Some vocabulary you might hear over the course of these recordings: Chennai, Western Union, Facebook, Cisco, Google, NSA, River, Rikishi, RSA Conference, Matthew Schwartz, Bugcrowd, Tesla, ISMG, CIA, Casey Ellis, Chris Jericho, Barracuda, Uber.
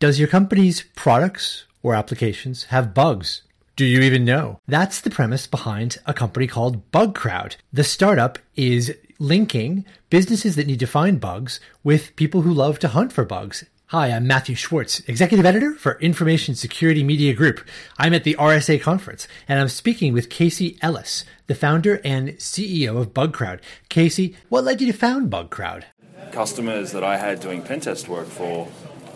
Does your company's products or applications have bugs? Do you even know? That's the premise behind a company called Bugcrowd. The startup is linking businesses that need to find bugs with people who love to hunt for bugs. Hi, I'm Matthew Schwartz, Executive Editor for Information Security Media Group. I'm at the RSA Conference, and I'm speaking with Casey Ellis, the founder and CEO of Bugcrowd. Casey, what led you to found Bugcrowd? Customers that I had doing pen test work for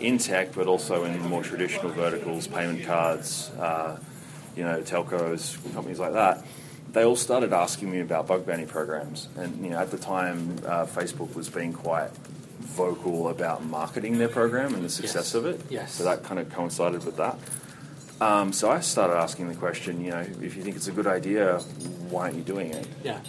in tech, but also in more traditional verticals, payment cards, telcos, companies like that. They all started asking me about bug bounty programs. And, at the time, Facebook was being quite vocal about marketing their program and the success of it. Yes. So that kind of coincided with that. So I started asking the question, if you think it's a good idea, why aren't you doing it? Yeah.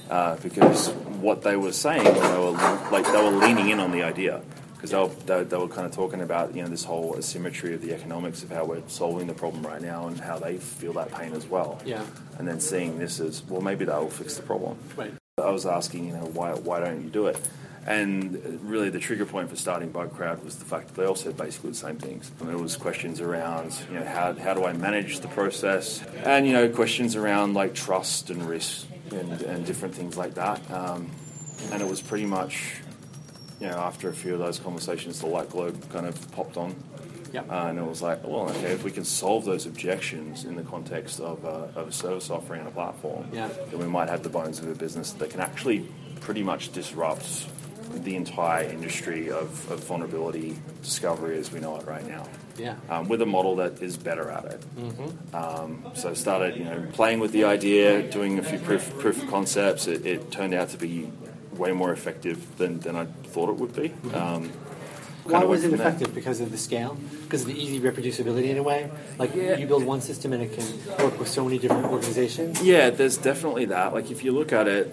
Because what they were saying, they were leaning in on the idea, because they were kind of talking about, this whole asymmetry of the economics of how we're solving the problem right now and how they feel that pain as well. Yeah. And then seeing this as, well, maybe that will fix the problem. Right. I was asking, why don't you do it? And really the trigger point for starting Bugcrowd was the fact that they all said basically the same things. And it was questions around, how do I manage the process? And, questions around, trust and risk and different things like that. And it was pretty much, after a few of those conversations, the light globe kind of popped on. Yep. And it was like, well, okay, if we can solve those objections in the context of a service offering and a platform, then we might have the bones of a business that can actually pretty much disrupt the entire industry of vulnerability discovery as we know it right now. Yeah. With a model that is better at it. Mm-hmm. So I started, playing with the idea, doing a few proof of concepts. It turned out to be way more effective than I thought it would be. Mm-hmm. Why was it effective? Because of the scale? Because of the easy reproducibility in a way? You build one system and it can work with so many different organizations? Yeah, there's definitely that. If you look at it,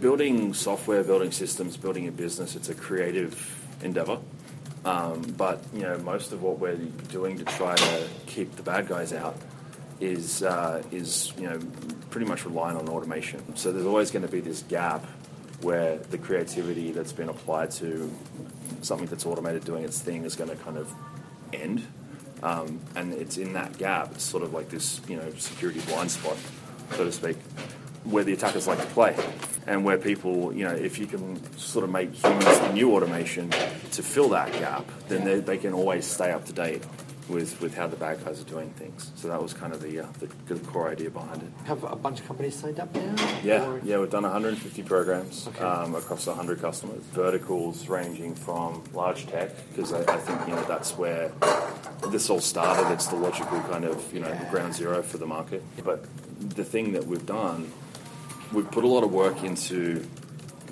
building software, building systems, building a business, it's a creative endeavor. But, most of what we're doing to try to keep the bad guys out is pretty much relying on automation. So there's always going to be this gap where the creativity that's been applied to something that's automated doing its thing is going to kind of end. And it's in that gap. It's sort of like this, security blind spot, so to speak, where the attackers like to play, and where people, if you can sort of make humans new automation to fill that gap, then they can always stay up to date with how the bad guys are doing things. So that was kind of the core idea behind it. Have a bunch of companies signed up now? Yeah, we've done 150 programs across 100 customers. Verticals ranging from large tech, because I think, that's where this all started. It's the logical kind of, ground zero for the market. But the thing that we've done, we've put a lot of work into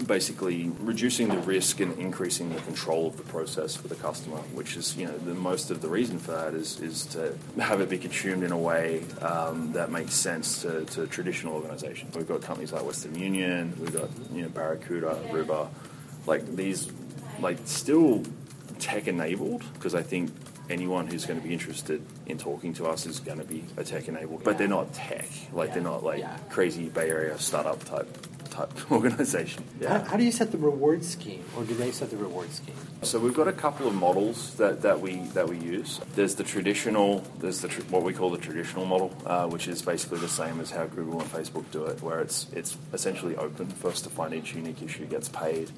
basically reducing the risk and increasing the control of the process for the customer, which is, the most of the reason for that is to have it be consumed in a way that makes sense to traditional organizations. We've got companies like Western Union, we've got, Barracuda, River, these, still tech-enabled, because I think anyone who's going to be interested in talking to us is going to be a tech-enabled, but they're not tech. They're not crazy Bay Area startup type organization. Yeah. How do you set the reward scheme, or do they set the reward scheme? So we've got a couple of models that we use. There's the traditional, what we call the traditional model, which is basically the same as how Google and Facebook do it, where it's essentially open. First to find each unique issue gets paid.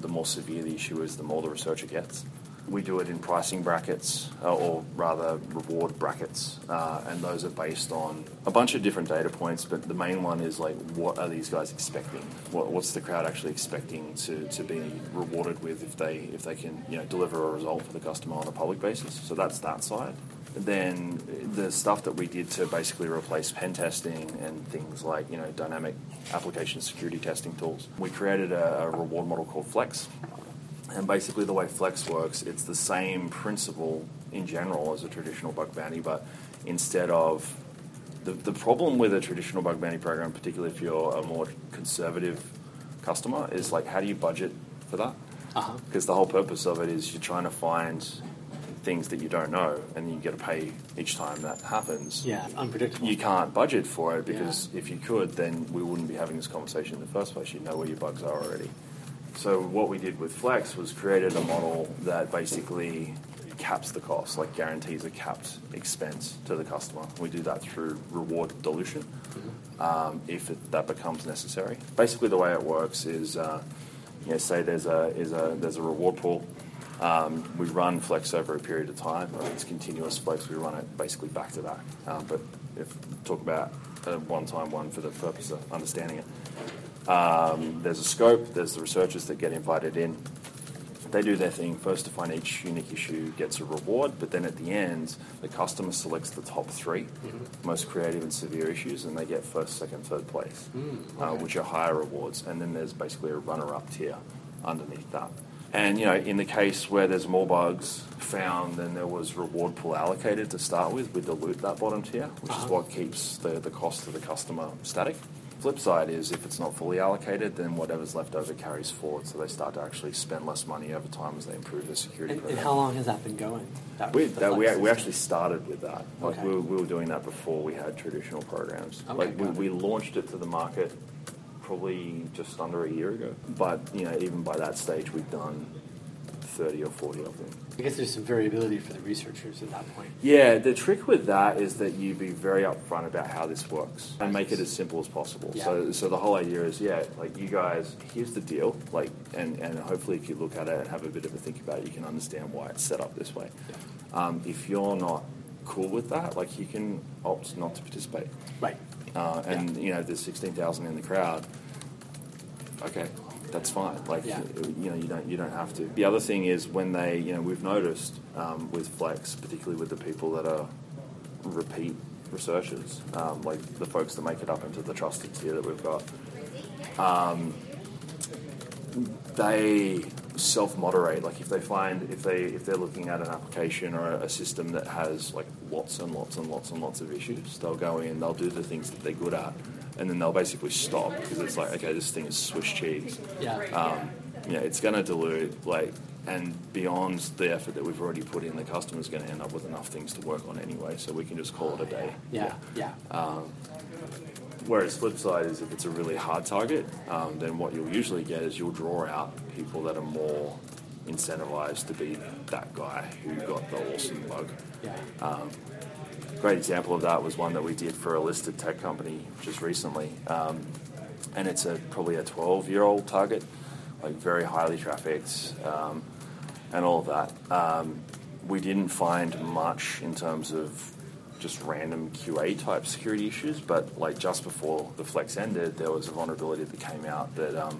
The more severe the issue is, the more the researcher gets. We do it in pricing brackets, or rather reward brackets, and those are based on a bunch of different data points, but the main one is, what are these guys expecting? What's the crowd actually expecting to be rewarded with if they can, deliver a result for the customer on a public basis? So that's that side. Then the stuff that we did to basically replace pen testing and things like, dynamic application security testing tools. We created a reward model called Flex. And basically the way Flex works, it's the same principle in general as a traditional bug bounty, but instead of... The problem with a traditional bug bounty program, particularly if you're a more conservative customer, is how do you budget for that? Because the whole purpose of it is you're trying to find things that you don't know, and you get to pay each time that happens. Yeah, it's unpredictable. You can't budget for it, because if you could, then we wouldn't be having this conversation in the first place. You'd know where your bugs are already. So what we did with Flex was created a model that basically caps the cost, like guarantees a capped expense to the customer. We do that through reward dilution, if that becomes necessary. Basically, the way it works is, say there's a reward pool. We run flex over a period of time. Or it's continuous flex. We run it basically back to back. But if we talk about a one-time one for the purpose of understanding it, there's a scope. There's the researchers that get invited in. They do their thing. First to find each unique issue gets a reward, but then at the end, the customer selects the top three most creative and severe issues, and they get first, second, third place, which are higher rewards. And then there's basically a runner-up tier underneath that. And, in the case where there's more bugs found than there was reward pool allocated to start with, we dilute that bottom tier, which is what keeps the cost to the customer static. Flip side is if it's not fully allocated, then whatever's left over carries forward, so they start to actually spend less money over time as they improve their security program. And how long has that been going? We actually started with that. Like we were doing that before we had traditional programs. We launched it to the market probably just under a year ago. But, even by that stage, we've done 30 or 40 of them. I guess there's some variability for the researchers at that point. Yeah, the trick with that is that you be very upfront about how this works and make it as simple as possible. Yeah. So the whole idea is, you guys, here's the deal. And hopefully if you look at it and have a bit of a think about it, you can understand why it's set up this way. Yeah. If you're not cool with that, you can opt not to participate. Right. There's 16,000 in the crowd. Okay. That's fine. You don't have to. The other thing is when they, we've noticed with Flex, particularly with the people that are repeat researchers, the folks that make it up into the trusted tier that we've got, they self-moderate. If they find if they're looking at an application or a system that has lots and lots and lots and lots of issues, they'll go in, they'll do the things that they're good at. And then they'll basically stop because it's this thing is Swiss cheese. Yeah. It's going to dilute, and beyond the effort that we've already put in, the customer's going to end up with enough things to work on anyway, so we can just call it a day. Yeah. Whereas flip side is if it's a really hard target, then what you'll usually get is you'll draw out people that are more incentivized to be that guy who got the awesome bug. Yeah. Great example of that was one that we did for a listed tech company just recently, and it's probably a 12-year-old target, very highly trafficked, and all of that. We didn't find much in terms of just random QA type security issues, but just before the flex ended, there was a vulnerability that came out that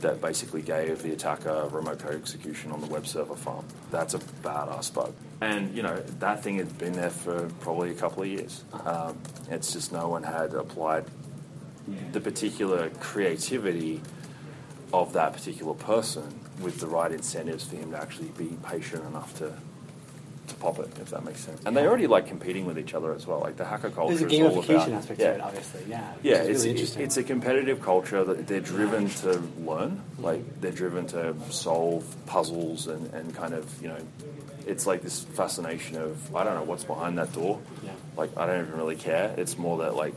that basically gave the attacker remote code execution on the web server farm. That's a badass bug. And, that thing had been there for probably a couple of years. It's just no one had applied the particular creativity of that particular person with the right incentives for him to actually be patient enough to pop it, if that makes sense. And they already like competing with each other as well. The hacker culture is all about... There's a gamification aspect to it, obviously. Yeah, it's really interesting. It's a competitive culture that they're driven to learn. They're driven to solve puzzles and kind of, it's this fascination of, I don't know what's behind that door. Yeah. I don't even really care. It's more that,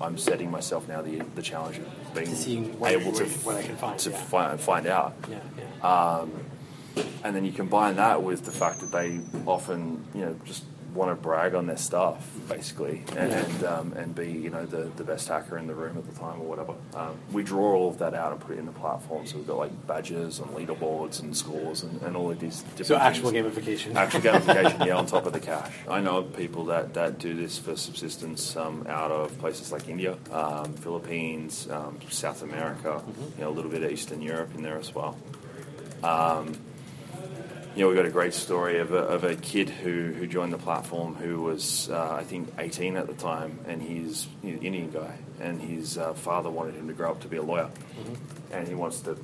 I'm setting myself now the challenge of being able to find out. Yeah. And then you combine that with the fact that they often, just want to brag on their stuff, basically, and be, the best hacker in the room at the time or whatever. We draw all of that out and put it in the platform, so we've got, badges and leaderboards and scores and all of these different So actual things. Gamification. Actual gamification, on top of the cash. I know of people that do this for subsistence out of places like India, Philippines, South America, a little bit of Eastern Europe in there as well. We got a great story of a kid who joined the platform who was, I think, 18 at the time, and he's an Indian guy, and his father wanted him to grow up to be a lawyer, and he wants to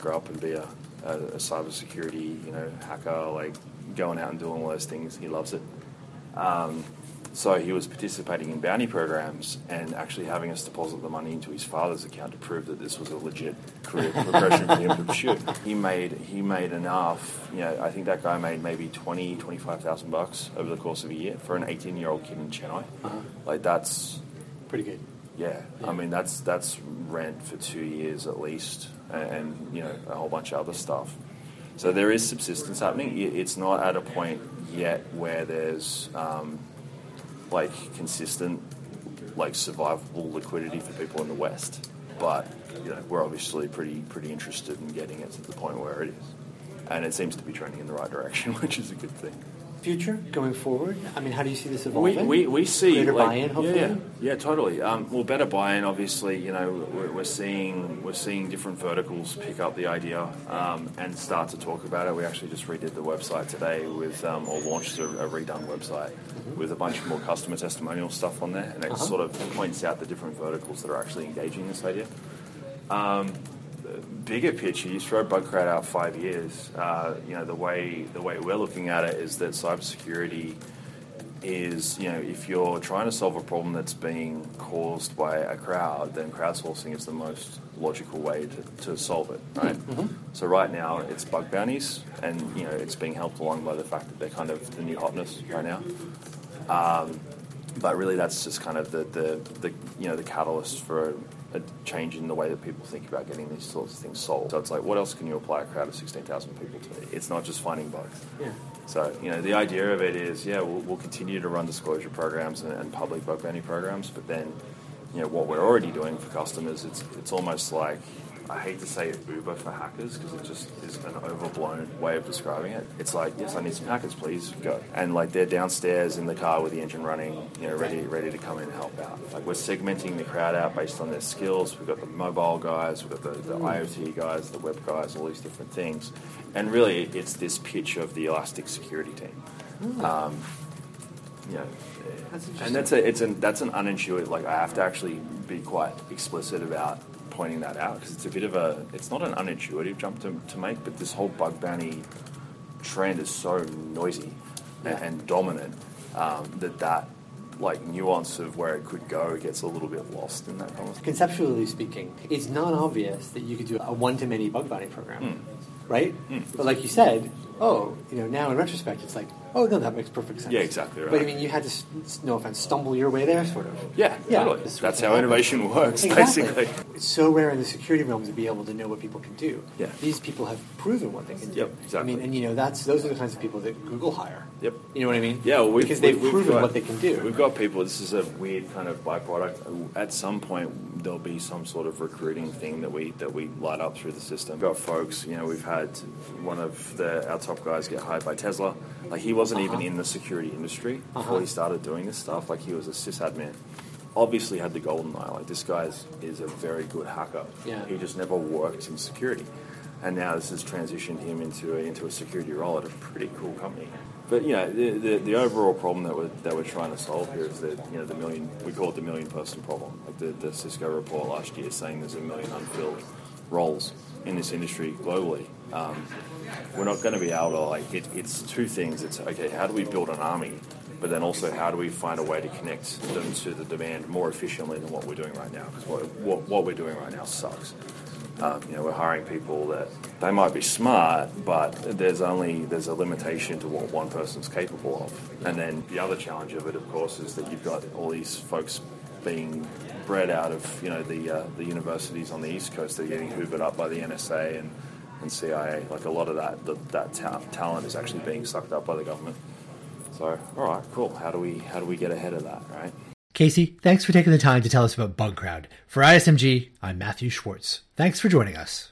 grow up and be a cybersecurity hacker, going out and doing all those things. He loves it. So he was participating in bounty programs and actually having us deposit the money into his father's account to prove that this was a legit career progression for him to pursue. He made enough, I think that guy made maybe $25,000 over the course of a year for an 18-year-old kid in Chennai. That's... Pretty good. Yeah. I mean, that's rent for 2 years at least and, a whole bunch of other stuff. So there is subsistence happening. It's not at a point yet where there's consistent survivable liquidity for people in the West. But we're obviously pretty interested in getting it to the point where it is, and it seems to be trending in the right direction, which is a good thing. Future going forward? I mean, how do you see this evolving? We see better buy-in, hopefully. Yeah, totally. Better buy-in. Obviously, we're seeing different verticals pick up the idea and start to talk about it. We actually just redid the website today with or launched a redone website with a bunch more customer testimonial stuff on there, and it sort of points out the different verticals that are actually engaging this idea. Bigger picture, you throw Bugcrowd out 5 years. The way we're looking at it is that cybersecurity is, if you're trying to solve a problem that's being caused by a crowd, then crowdsourcing is the most logical way to solve it, right? So right now it's bug bounties, and it's being helped along by the fact that they're kind of the new hotness right now. But really, that's just kind of the catalyst for a change in the way that people think about getting these sorts of things solved. So it's like, what else can you apply a crowd of 16,000 people to? It's not just finding bugs. Yeah. So, the idea of it is, we'll continue to run disclosure programs and public bug bounty programs, but then, what we're already doing for customers, it's almost like, I hate to say Uber for hackers because it just is an overblown way of describing it. It's like, yes, I need some hackers, please, go. And they're downstairs in the car with the engine running, ready to come in and help out. We're segmenting the crowd out based on their skills. We've got the mobile guys, we've got the IoT guys, the web guys, all these different things. And really, it's this pitch of the Elastic Security team. And that's an unintuitive, I have to actually be quite explicit about pointing that out, because it's a bit of it's not an unintuitive jump to make, but this whole bug bounty trend is so noisy and dominant that nuance of where it could go gets a little bit lost in that conversation. Conceptually speaking, it's not obvious that you could do a one-to-many bug bounty program, right? But like you said, now in retrospect, it's like, oh, no, that makes perfect sense. Yeah, exactly right. But, you had to, no offense, stumble your way there, sort of. Yeah, totally. That's how innovation works, basically. It's so rare in the security realm to be able to know what people can do. Yeah. These people have proven what they can do. Yep, exactly. Those are the kinds of people that Google hire. Yep. You know what I mean? Yeah, well, because they've proven what they can do. We've got people, this is a weird kind of byproduct. At some point, there'll be some sort of recruiting thing that we light up through the system. We've got folks, we've had one of our top guys get hired by Tesla. He wasn't even in the security industry before he started doing this stuff. He was a sysadmin. Obviously had the golden eye. This guy is a very good hacker. Yeah. He just never worked in security. And now this has transitioned him into a security role at a pretty cool company. But, the overall problem that we're trying to solve here is that, we call it the million-person problem. The Cisco report last year saying there's a million unfilled roles in this industry globally. We're not going to be able to, it's two things. It's, okay, how do we build an army? But then also, how do we find a way to connect them to the demand more efficiently than what we're doing right now? Because what we're doing right now sucks. We're hiring people that they might be smart, but there's a limitation to what one person's capable of. And then the other challenge of it, of course, is that you've got all these folks being bred out of the universities on the East Coast. They're getting hoovered up by the NSA and CIA. A lot of that talent is actually being sucked up by the government. So, all right, cool. How do we get ahead of that, right? Casey, thanks for taking the time to tell us about Bugcrowd. For ISMG, I'm Matthew Schwartz. Thanks for joining us.